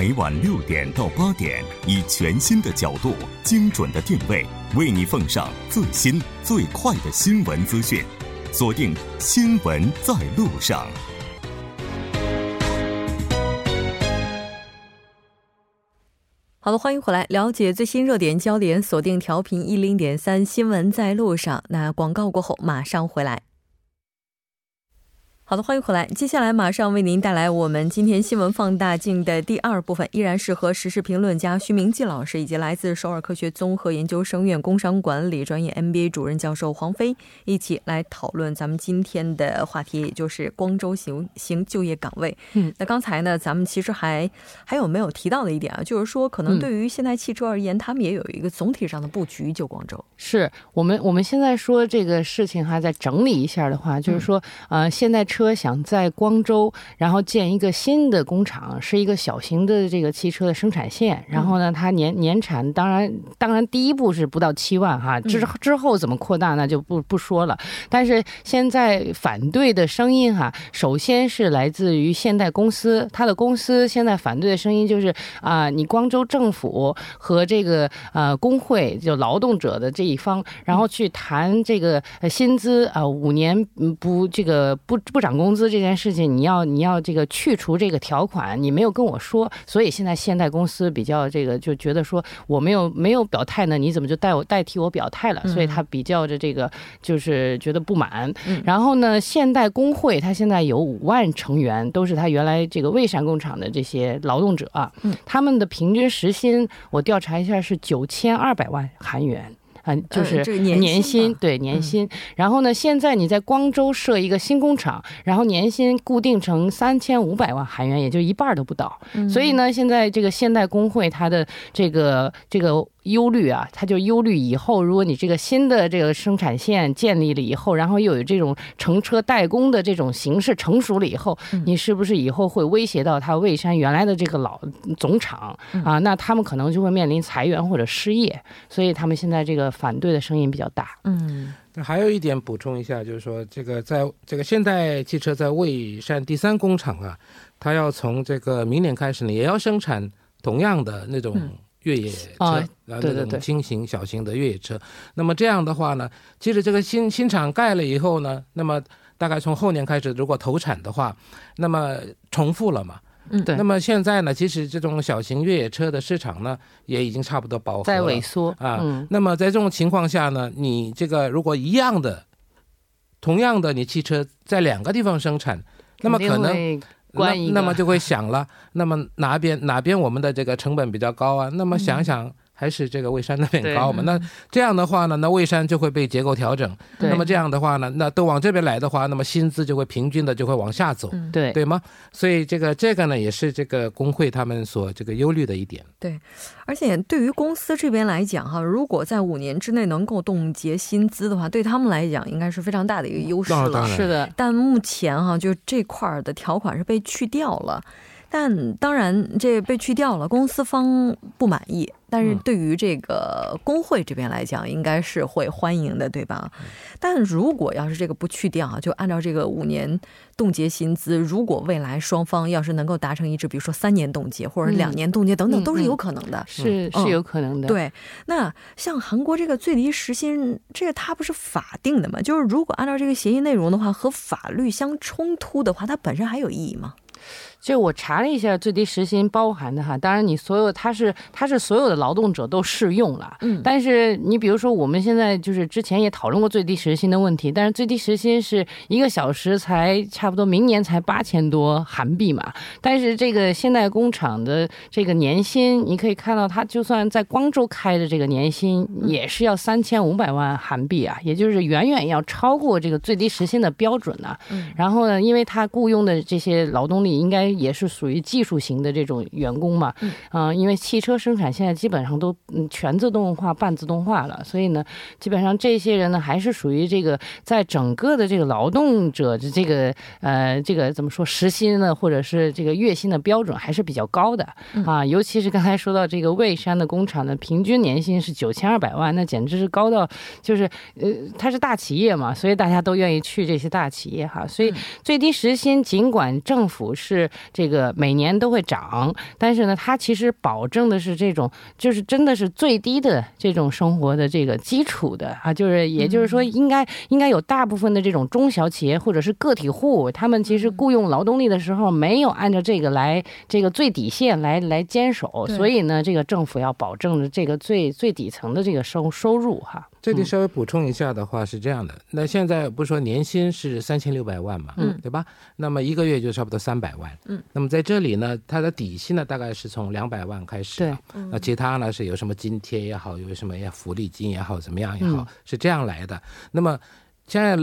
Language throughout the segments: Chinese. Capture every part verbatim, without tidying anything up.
每晚六点到八点，以全新的角度、精准的定位，为你奉上最新最快的新闻资讯。锁定新闻在路上。好的，欢迎回来，了解最新热点焦点，锁定调频 一零点三 新闻在路上。那广告过后马上回来。好的，欢迎回来，接下来马上为您带来我们今天新闻放大镜的第二部分，依然是和时事评论家徐明季老师以及来自首尔科学综合研究生院工商管理专业 M B A 主任教授黄飞一起来讨论咱们今天的话题，也就是光州行行就业岗位。嗯，那刚才呢咱们其实还还有没有提到的一点啊，就是说可能对于现代汽车而言、嗯、他们也有一个总体上的布局，就光州是我们我们现在说这个事情还在整理一下的话，就是说、嗯、呃现代车车想在光州然后建一个新的工厂，是一个小型的这个汽车的生产线，然后呢它年年产当然当然第一步是不到七万哈，之之后怎么扩大那就不不说了，但是现在反对的声音哈，首先是来自于现代公司，它的公司现在反对的声音就是啊、呃，你光州政府和这个呃工会就劳动者的这一方，然后去谈这个薪资啊、呃、五年不这个不不涨工资这件事情，你要你要这个去除这个条款，你没有跟我说，所以现在现代公司比较这个就觉得说我没有没有表态呢，你怎么就代我代替我表态了？所以他比较着这个就是觉得不满。嗯、然后呢，现代工会他现在有五万成员，都是他原来这个蔚山工厂的这些劳动者、啊嗯，他们的平均时薪我调查一下是九千二百万韩元。啊、嗯，就是年薪，对年薪。然后呢，现在你在光州设一个新工厂，然后年薪固定成三千五百万韩元，也就一半都不到。所以呢，现在这个现代工会它的这个这个。忧虑啊，他就忧虑以后，如果你这个新的这个生产线建立了以后，然后又有这种乘车代工的这种形式成熟了以后，你是不是以后会威胁到他蔚山原来的这个老总厂啊？那他们可能就会面临裁员或者失业，所以他们现在这个反对的声音比较大。嗯，那还有一点补充一下，就是说这个在这个现代汽车在蔚山第三工厂啊，它要从这个明年开始呢，也要生产同样的那种、嗯。越野车啊，那种轻型小型的越野车，那么这样的话呢，其实这个新新厂盖了以后呢，那么大概从后年开始，如果投产的话，那么重复了嘛。嗯，对。那么现在呢，其实这种小型越野车的市场呢，也已经差不多饱和了，在萎缩啊、嗯。那么在这种情况下呢，你这个如果一样的、同样的，你汽车在两个地方生产，那么可能。那, 那么就会想了，那么哪边哪边我们的这个成本比较高啊？那么想想还是这个蔚山那边高嘛、嗯。那这样的话呢，那蔚山就会被结构调整。那么这样的话呢，那都往这边来的话，那么薪资就会平均的就会往下走，嗯、对对吗？所以这个这个呢，也是这个工会他们所这个忧虑的一点。对，而且对于公司这边来讲哈，如果在五年之内能够冻结薪资的话，对他们来讲应该是非常大的一个优势了。是的，但目前哈，就这块的条款是被去掉了。但当然这被去掉了，公司方不满意，但是对于这个工会这边来讲应该是会欢迎的，对吧？但如果要是这个不去掉，就按照这个五年冻结薪资，如果未来双方要是能够达成一致，比如说三年冻结或者两年冻结等等、嗯、都是有可能的、嗯、是是有可能的、嗯、对。那像韩国这个最低时薪，这个它不是法定的吗？就是如果按照这个协议内容的话，和法律相冲突的话，它本身还有意义吗？就我查了一下最低时薪包含的哈，当然你所有它是它是所有的劳动者都适用了，嗯，但是你比如说我们现在就是之前也讨论过最低时薪的问题，但是最低时薪是一个小时才差不多明年才八千多韩币嘛，但是这个现代工厂的这个年薪你可以看到，它就算在光州开的这个年薪也是要三千五百万韩币啊，也就是远远要超过这个最低时薪的标准啊。嗯，然后呢，因为它雇佣的这些劳动力应该也是属于技术型的这种员工嘛，嗯、呃，因为汽车生产现在基本上都全自动化、半自动化了，所以呢，基本上这些人呢还是属于这个在整个的这个劳动者的这个呃这个怎么说时薪呢，或者是这个月薪的标准还是比较高的啊、呃，尤其是刚才说到这个蔚山的工厂的平均年薪是九千二百万，那简直是高到就是呃它是大企业嘛，所以大家都愿意去这些大企业哈，所以最低时薪尽管政府是。这个每年都会涨，但是呢它其实保证的是这种就是真的是最低的这种生活的这个基础的啊，就是也就是说应该应该有大部分的这种中小企业或者是个体户，他们其实雇佣劳动力的时候没有按照这个来这个最底线来来坚守，所以呢这个政府要保证这个最最底层的这个收收入哈。这里稍微补充一下的话是这样的，那现在不是说年薪是三千六百万嘛，嗯，对吧？那么一个月就差不多三百万，嗯，那么在这里呢，它的底薪呢大概是从两百万开始，对，嗯，那其他呢是有什么津贴也好，有什么呀福利金也好，怎么样也好，嗯，是这样来的。那么现在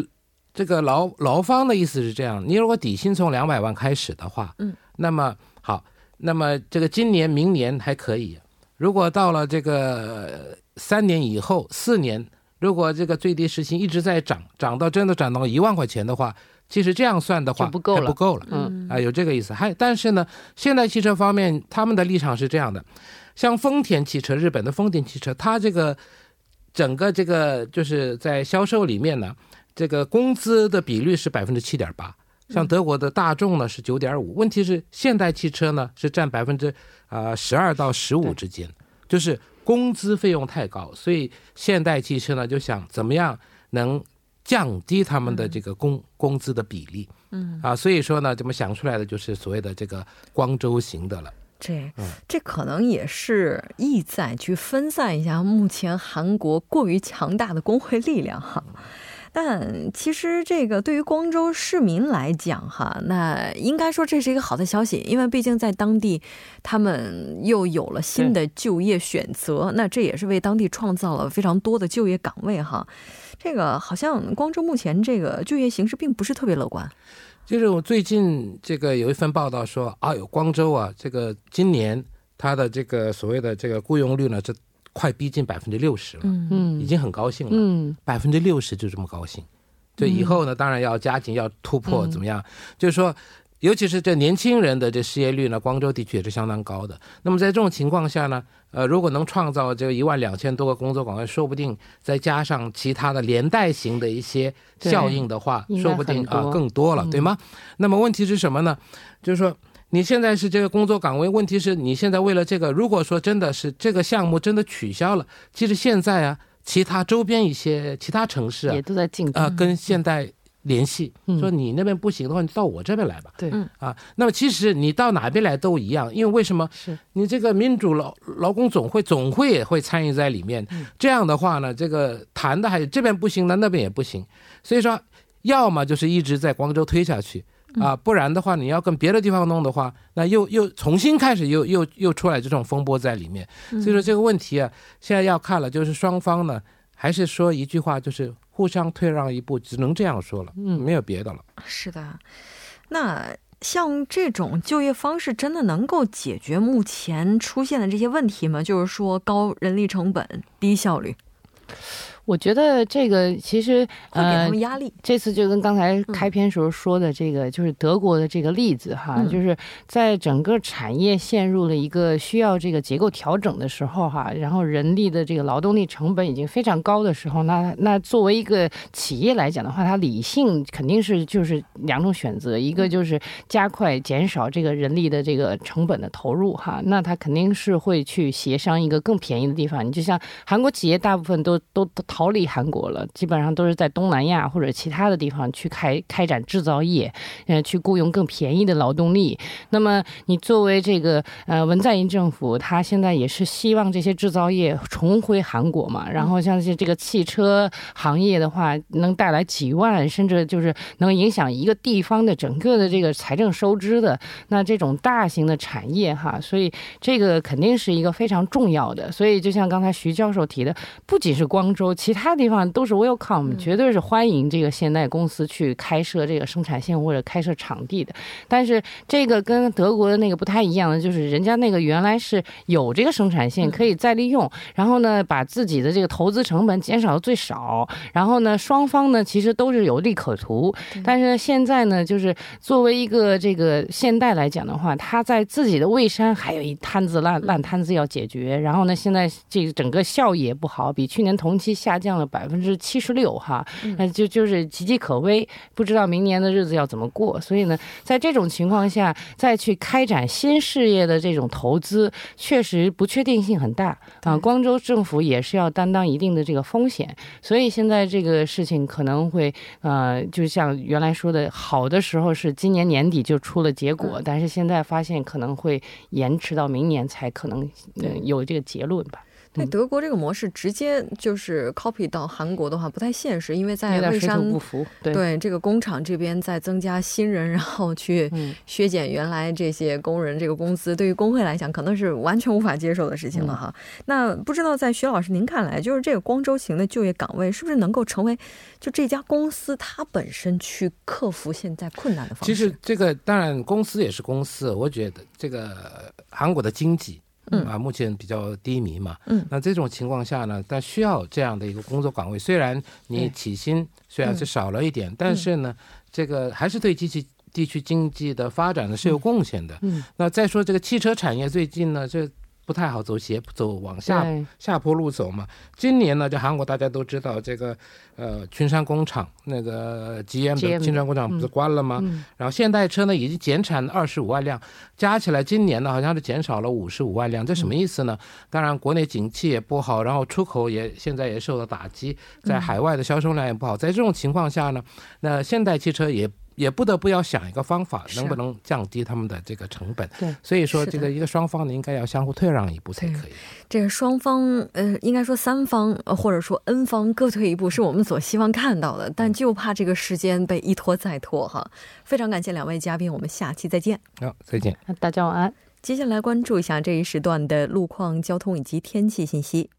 这个劳劳方的意思是这样，你如果底薪从两百万开始的话，嗯，那么好，那么这个今年明年还可以，如果到了这个三年以后四年，如果这个最低时薪一直在涨，涨到真的涨到一万块钱的话，其实这样算的话不够了，还不够了，嗯，啊，有这个意思。还但是呢，现代汽车方面他们的立场是这样的，像丰田汽车，日本的丰田汽车，它这个整个这个就是在销售里面呢，这个工资的比率是百分之七点八。像德国的大众呢是九点五。问题是现代汽车呢是占百分之啊十二到十五之间，就是工资费用太高，所以现代汽车呢就想怎么样能降低他们的这个工、嗯、工资的比例，嗯啊，所以说呢怎么想出来的就是所谓的这个光州行的了。这这可能也是意在去分散一下目前韩国过于强大的工会力量哈。但其实这个对于光州市民来讲哈，那应该说这是一个好的消息，因为毕竟在当地他们又有了新的就业选择，那这也是为当地创造了非常多的就业岗位哈。这个好像光州目前这个就业形势并不是特别乐观。就是我最近这个有一份报道说啊，有光州啊，这个今年它的这个所谓的这个雇佣率呢，这快逼近百分之六十了，嗯，已经很高兴了，百分之六十就这么高兴，对，以后呢，当然要加紧，要突破，怎么样？就是说，尤其是这年轻人的这失业率呢，光州地区也是相当高的。那么在这种情况下呢，呃，如果能创造这一万两千多个工作岗位，说不定再加上其他的连带型的一些效应的话，说不定啊、呃、更多了，对吗？那么问题是什么呢？就是说。你现在是这个工作岗位，问题是你现在为了这个，如果说真的是这个项目真的取消了，其实现在啊，其他周边一些其他城市啊，也都在竞争啊、呃，跟现代联系、嗯，说你那边不行的话，你到我这边来吧。对、嗯，啊，那么其实你到哪边来都一样，因为为什么？是你这个民主劳劳工总会总会也会参与在里面、嗯，这样的话呢，这个谈的还这边不行，那那边也不行，所以说要么就是一直在光州推下去。啊，不然的话，你要跟别的地方弄的话，那又又重新开始又，又又又出来这种风波在里面。所以说这个问题啊，现在要看了，就是双方呢，还是说一句话，就是互相退让一步，只能这样说了，嗯，没有别的了。是的，那像这种就业方式真的能够解决目前出现的这些问题吗？就是说高人力成本、低效率。我觉得这个其实会给他们压力、呃。这次就跟刚才开篇时候说的这个，嗯、就是德国的这个例子哈、嗯，就是在整个产业陷入了一个需要这个结构调整的时候哈，然后人力的这个劳动力成本已经非常高的时候，那那作为一个企业来讲的话，它理性肯定是就是两种选择，一个就是加快减少这个人力的这个成本的投入哈，那它肯定是会去协商一个更便宜的地方。你就像韩国企业大部分都都都。逃离韩国了，基本上都是在东南亚或者其他的地方去开开展制造业，呃，去雇佣更便宜的劳动力。那么你作为这个呃文在寅政府，他现在也是希望这些制造业重回韩国嘛。然后像是这个汽车行业的话，能带来几万，甚至就是能影响一个地方的整个的这个财政收支的那这种大型的产业哈。所以这个肯定是一个非常重要的。所以就像刚才徐教授提的，不仅是光州。其他地方都是 welcome， 绝对是欢迎这个现代公司去开设这个生产线或者开设场地的。但是这个跟德国的那个不太一样的，就是人家那个原来是有这个生产线可以再利用，然后呢把自己的这个投资成本减少到最少，然后呢双方呢其实都是有利可图。但是现在呢，就是作为一个这个现代来讲的话，他在自己的蔚山还有一摊子烂烂摊子要解决，然后呢现在这个整个效益也不好，比去年同期下。下降了 百分之七十六 哈，那就就是岌岌可危，不知道明年的日子要怎么过。所以呢，在这种情况下再去开展新事业的这种投资，确实不确定性很大啊。光州政府也是要担当一定的这个风险，所以现在这个事情可能会呃，就像原来说的，好的时候是今年年底就出了结果，但是现在发现可能会延迟到明年才可能、呃、有这个结论吧。在德国这个模式直接就是 copy 到韩国的话不太现实，因为在蔚山不服 对, 对这个工厂这边在增加新人，然后去削减原来这些工人这个工资、嗯、对于工会来讲可能是完全无法接受的事情了哈、嗯。那不知道在徐老师您看来，就是这个光州型的就业岗位是不是能够成为就这家公司它本身去克服现在困难的方式？其实这个当然公司也是公司，我觉得这个韩国的经济嗯啊，目前比较低迷嘛。嗯，那这种情况下呢，但需要这样的一个工作岗位，虽然你起薪虽然是少了一点、嗯、但是呢、嗯、这个还是对地区地区经济的发展呢是有贡献的。 嗯, 嗯那再说这个汽车产业最近呢这不太好走斜走往下下坡路走嘛。今年呢，这韩国大家都知道这个呃群山工厂那个 G M 的群山工厂不是关了吗、嗯嗯、然后现代车呢已经减产二十五万辆，加起来今年呢好像是减少了五十五万辆，这什么意思呢、嗯、当然国内景气也不好，然后出口也现在也受到打击，在海外的销售量也不好、嗯、在这种情况下呢，那现代汽车也也不得不要想一个方法，能不能降低他们的这个成本。对，所以说这个一个双方呢应该要相互退让一步才可以。这个双方呃，应该说三方或者说 N 方各退一步是我们所希望看到的，但就怕这个时间被一拖再拖哈。非常感谢两位嘉宾，我们下期再见。好、哦，再见，大家晚安。接下来关注一下这一时段的路况、交通以及天气信息。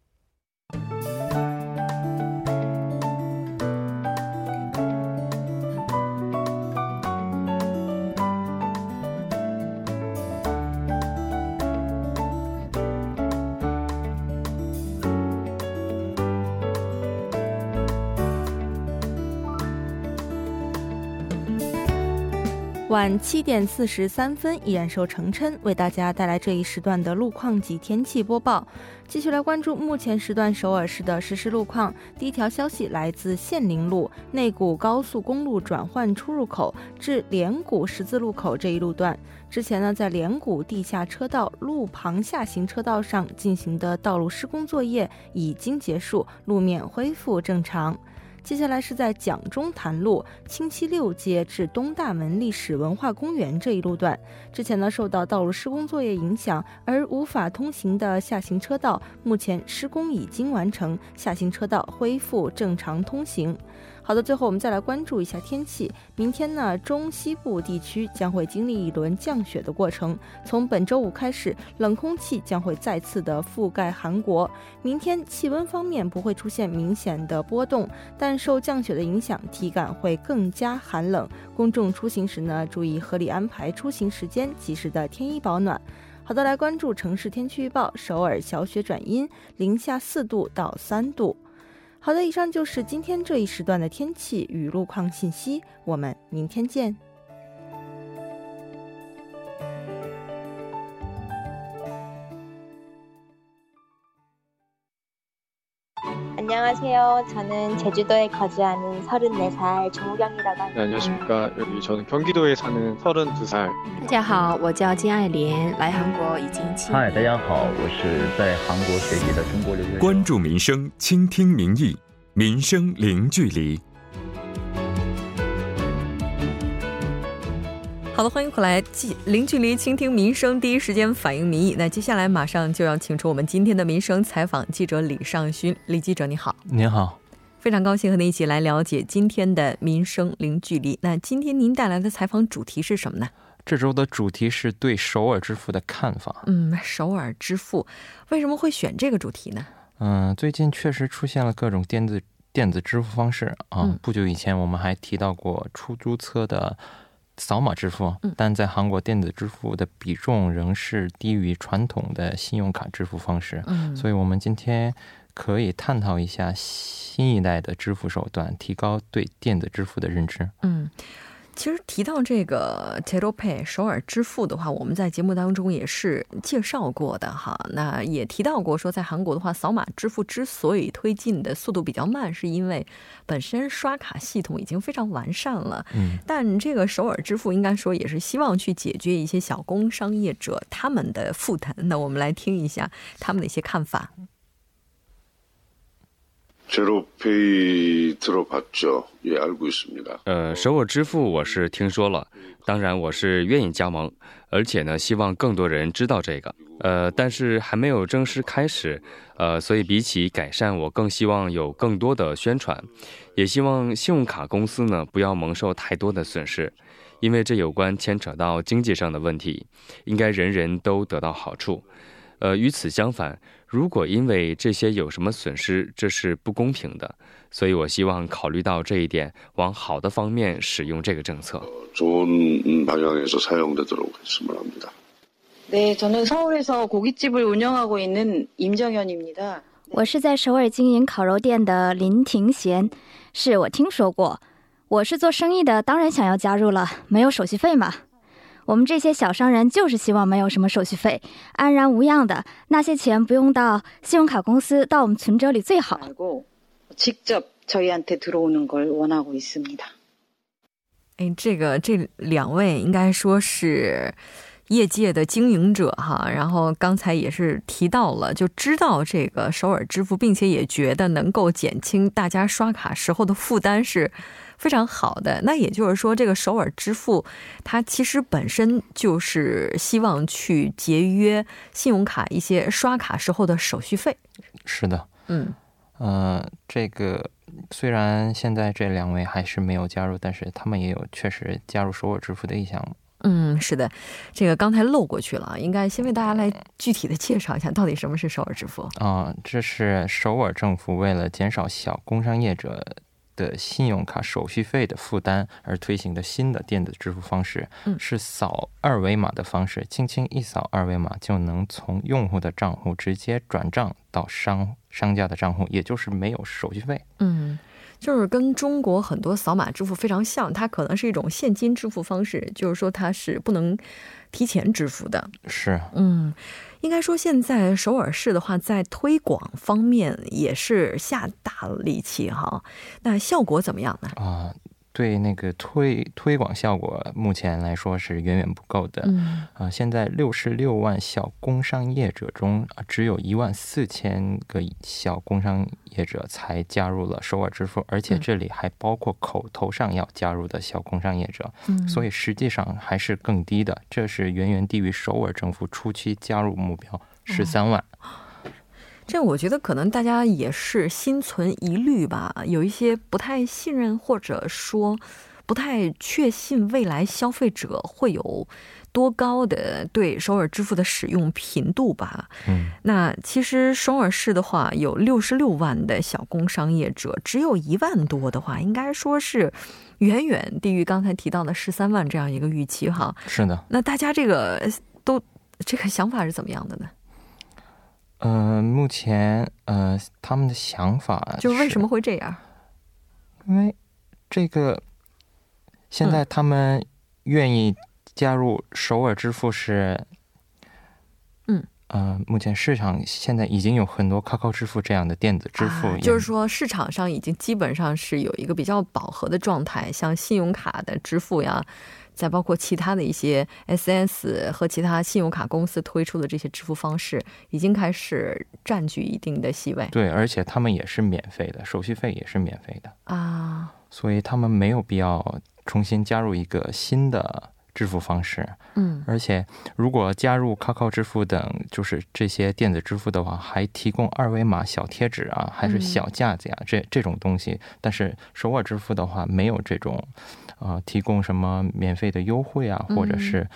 晚七点四十三分，依然是程琛为大家带来这一时段的路况及天气播报。继续来关注目前时段首尔市的实时路况。第一条消息来自县陵路内谷高速公路转换出入口至连谷十字路口这一路段，之前呢，在连谷地下车道路旁下行车道上进行的道路施工作业已经结束，路面恢复正常。接下来是在蒋中潭路清溪六街至东大门历史文化公园这一路段，之前呢受到道路施工作业影响而无法通行的下行车道，目前施工已经完成，下行车道恢复正常通行。好的，最后我们再来关注一下天气。明天呢，中西部地区将会经历一轮降雪的过程。从本周五开始，冷空气将会再次的覆盖韩国。明天气温方面不会出现明显的波动，但受降雪的影响，体感会更加寒冷。公众出行时呢，注意合理安排出行时间，及时的添衣保暖。好的，来关注城市天气预报。首尔小雪转阴，零下四度到三度。好的，以上就是今天这一时段的天气与路况信息，我们明天见。안녕하세요저는제주도에거주하는 서른네 살 정우경이라고합니다. 안녕하십니까여기저는경기도에사는 서른두 살. 大家好，我叫金爱莲，来韩国已经七年。嗨，大家好，我是在韩国学习的中国留学生。关注民生，倾听民意，民生零距离。好的，欢迎回来，零距离倾听民生，第一时间反映民意。那接下来马上就要请出我们今天的民生采访记者李尚勋。李记者你好。你好，非常高兴和您一起来了解今天的民生零距离。那今天您带来的采访主题是什么呢？这周的主题是对首尔之父的看法。嗯，首尔之父为什么会选这个主题呢？嗯，最近确实出现了各种电子电子支付方式啊、嗯。不久以前我们还提到过出租车的扫码支付，但在韩国电子支付的比重仍是低于传统的信用卡支付方式、嗯、所以我们今天可以探讨一下新一代的支付手段，提高对电子支付的认知。嗯，其实提到这个Zero Pay 首尔支付的话， 我们在节目当中也是介绍过的哈。那也提到过说在韩国的话扫码支付之所以推进的速度比较慢，是因为本身刷卡系统已经非常完善了。 但这个首尔支付应该说也是希望去解决一些小工商业者他们的负担。那我们来听一下他们的一些看法。 제로페이 들어봤죠? 예, 알고 있습니다. 呃，首尔支付我是听说了，当然我是愿意加盟，而且呢，希望更多人知道这个。呃，但是还没有正式开始，呃，所以比起改善我更希望有更多的宣传，也希望信用卡公司呢不要蒙受太多的损失，因为这有关牵扯到经济上的问题，应该人人都得到好处。 呃，与此相反，如果因为这些有什么损失，这是不公平的，所以我希望考虑到这一点，往好的方面使用这个政策。 좋은 방향에서 사용되도록 했으면 합니다. 네, 저는 서울에서 고깃집을 운영하고 있는 임정현입니다. 我是在首尔经营烤肉店的林庭贤，是我听说过。我是做生意的，当然想要加入了，没有手续费嘛。 我们这些小商人就是希望没有什么手续费，安然无恙的，那些钱不用到信用卡公司，到我们存折里最好。 직접 저희한테 들어오는 걸 원하고 있습니다. 这个这两位应该说是 业界的经营者哈，然后刚才也是提到了，就知道这个首尔支付，并且也觉得能够减轻大家刷卡时候的负担是非常好的。那也就是说，这个首尔支付它其实本身就是希望去节约信用卡一些刷卡时候的手续费。是的，嗯，呃，这个。 虽然现在这两位还是没有加入，但是他们也有确实加入首尔支付的意向。嗯，是的，这个刚才漏过去了，应该先为大家来具体的介绍一下到底什么是首尔支付啊。这是首尔政府为了减少小工商业者的信用卡手续费的负担而推行的新的电子支付方式，是扫二维码的方式，轻轻一扫二维码就能从用户的账户直接转账到商 商家的账户，也就是没有手续费。 就是跟中国很多扫码支付非常像，它可能是一种现金支付方式，就是说它是不能提前支付的。是，嗯，应该说现在首尔市的话在推广方面也是下大力气哈。那效果怎么样呢？啊， 对那个推推广效果目前来说是远远不够的。现在六十六万小工商业者中，只有一万四千个小工商业者才加入了首尔支付，而且这里还包括口头上要加入的小工商业者，所以实际上还是更低的，这是远远低于首尔政府初期加入目标十三万。 这我觉得可能大家也是心存疑虑吧，有一些不太信任或者说不太确信未来消费者会有多高的对首尔支付的使用频度吧。那其实首尔市的话有 六十六万的小工商业者，只有一万多的话应该说是 远远低于刚才提到的 十三万这样一个预期哈。是的。那大家这个都这个想法是怎么样的呢？ 呃，目前呃，他们的想法就是为什么会这样？因为这个现在他们愿意加入首尔支付是，嗯，呃，目前市场现在已经有很多卡卡支付这样的电子支付，就是说市场上已经基本上是有一个比较饱和的状态，像信用卡的支付呀。 再包括其他的一些 S N S 和其他信用卡公司推出的这些支付方式已经开始占据一定的席位。对，而且他们也是免费的，手续费也是免费的啊。所以他们没有必要重新加入一个新的支付方式，而且如果加入卡卡支付等，就是这些电子支付的话，还提供二维码小贴纸啊，还是小价子呀，这这种东西。但是首尔支付的话没有这种 提供什么免费的优惠啊，或者是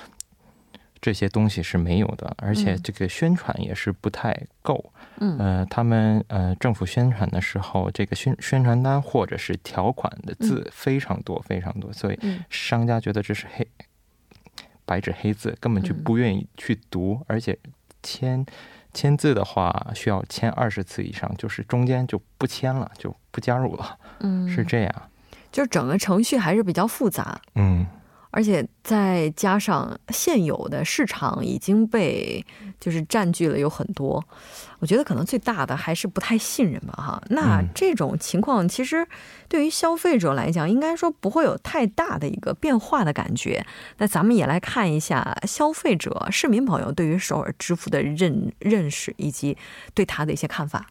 这些东西是没有的。而且这个宣传也是不太够，呃他们呃政府宣传的时候这个宣宣传单或者是条款的字非常多非常多，所以商家觉得这是黑白纸黑字，根本就不愿意去读，而且签签字的话需要签二十次以上，就是中间就不签了，就不加入了。是这样。就是整个程序还是比较复杂，嗯，而且再加上现有的市场已经被就是占据了有很多，我觉得可能最大的还是不太信任吧哈。那这种情况其实对于消费者来讲，应该说不会有太大的一个变化的感觉。那咱们也来看一下消费者、市民朋友对于首尔支付的认认识以及对它的一些看法。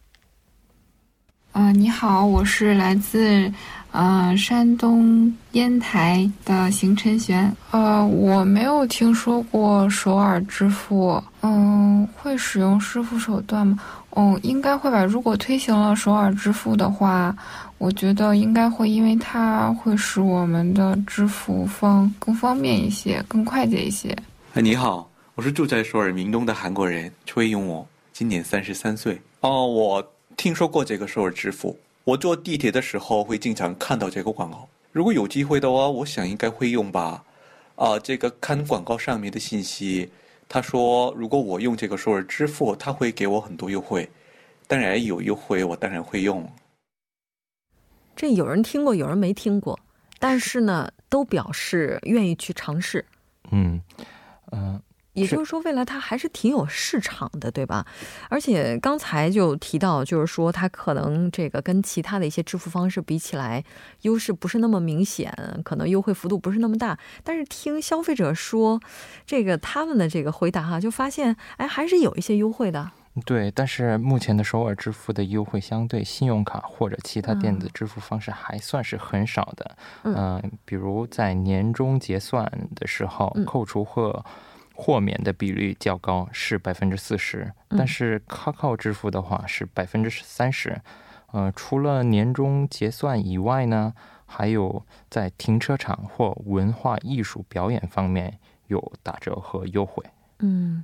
啊、呃，你好，我是来自呃山东烟台的邢晨璇。呃，我没有听说过首尔支付。嗯，会使用支付手段吗？嗯，应该会吧。如果推行了首尔支付的话，我觉得应该会，因为它会使我们的支付方更方便一些，更快捷一些。哎，你好，我是住在首尔明东的韩国人崔永我，今年三十三岁。哦，我。听说过这个首尔支付，我坐地铁的时候会经常看到这个广告。如果有机会的话，我想应该会用吧。啊、呃，这个看广告上面的信息，他说如果我用这个首尔支付，他会给我很多优惠。当然有优惠，我当然会用。这有人听过，有人没听过，但是呢，都表示愿意去尝试。嗯，嗯、呃。也就是说未来它还是挺有市场的，对吧？而且刚才就提到，就是说它可能这个跟其他的一些支付方式比起来优势不是那么明显，可能优惠幅度不是那么大，但是听消费者说这个他们的这个回答哈，就发现哎还是有一些优惠的。对，但是目前的首尔支付的优惠相对信用卡或者其他电子支付方式还算是很少的。嗯、呃，比如在年终结算的时候、嗯、扣除或豁免的比率较高，是 百分之四十， 但是 Kakao 支付的话是 百分之三十、呃、除了年终结算以外呢，还有在停车场或文化艺术表演方面有打折和优惠。嗯，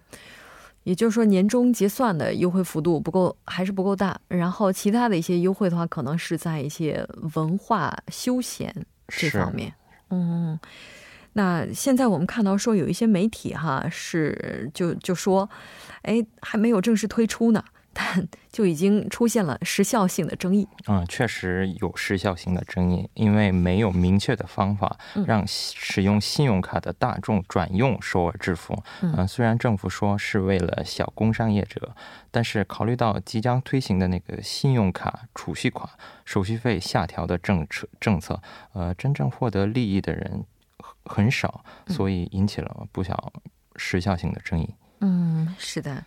也就是说年终结算的优惠幅度不够，还是不够大，然后其他的一些优惠的话可能是在一些文化休闲这方面。嗯，那现在我们看到说有一些媒体哈是就就说，哎，还没有正式推出呢，但就已经出现了时效性的争议。嗯，确实有时效性的争议，因为没有明确的方法让使用信用卡的大众转用首尔支付。嗯、呃，虽然政府说是为了小工商业者，但是考虑到即将推行的那个信用卡储蓄款手续费下调的政策政策，呃，真正获得利益的人很少，所以引起了不小时效性的争议。嗯，是的，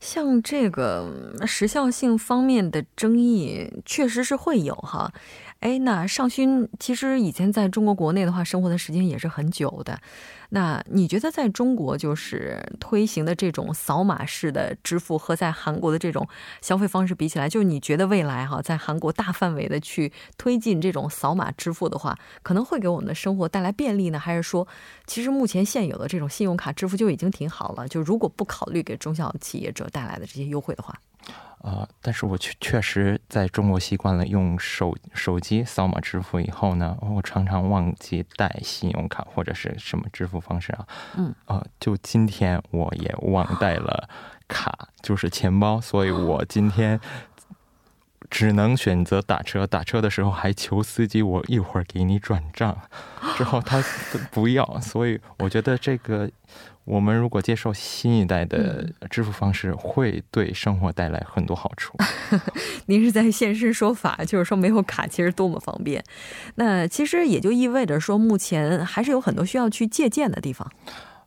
像这个时效性方面的争议确实是会有哈。哎，那尚勋其实以前在中国国内的话生活的时间也是很久的，那你觉得在中国就是推行的这种扫码式的支付和在韩国的这种消费方式比起来，就是你觉得未来哈在韩国大范围的去推进这种扫码支付的话，可能会给我们的生活带来便利呢，还是说其实目前现有的这种信用卡支付就已经挺好了，就如果不考虑给中小企业者带来的这些优惠的话？呃，但是我确确实在中国习惯了用手手机扫码支付以后呢，我常常忘记带信用卡或者是什么支付方式啊。嗯，呃，就今天我也忘带了卡，就是钱包，所以我今天只能选择打车。打车的时候还求司机我一会儿给你转账，之后他不要，所以我觉得这个。我们如果接受新一代的支付方式，会对生活带来很多好处。您是在现身说法，就是说没有卡其实多么方便。那其实也就意味着说，目前还是有很多需要去借鉴的地方。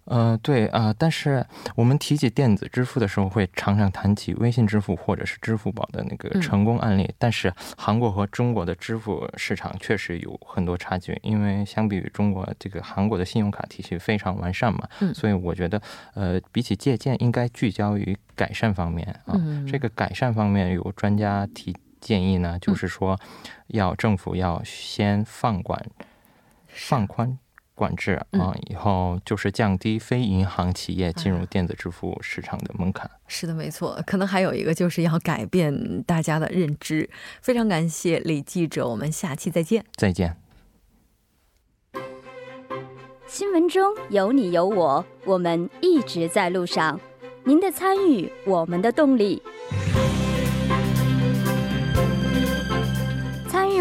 呃，对啊、呃，但是我们提起电子支付的时候，会常常谈起微信支付或者是支付宝的那个成功案例、嗯。但是韩国和中国的支付市场确实有很多差距，因为相比于中国，这个韩国的信用卡体系非常完善嘛，嗯、所以我觉得，呃，比起借鉴，应该聚焦于改善方面啊、嗯。这个改善方面，有专家提建议呢，就是说，要政府要先放管、嗯、放宽。管制啊，以后就是降低非银行企业进入电子支付市场的门槛。是的，没错。可能还有一个就是要改变大家的认知。非常感谢李记者，我们下期再见。再见。新闻中有你有我，我们一直在路上。您的参与，我们的动力。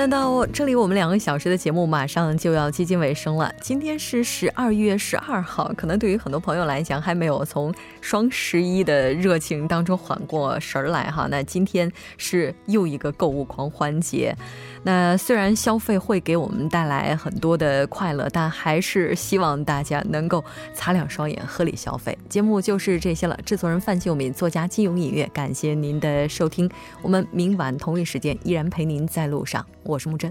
那到这里我们两个小时的节目马上就要接近尾声了。今天是 十二月十二号， 可能对于很多朋友来讲还没有从双十一的热情当中缓过神来哈。那今天是又一个购物狂欢节， 那虽然消费会给我们带来很多的快乐，但还是希望大家能够擦亮双眼，合理消费。节目就是这些了。制作人范秀敏，作家金勇音乐，感谢您的收听，我们明晚同一时间依然陪您在路上。我是木真。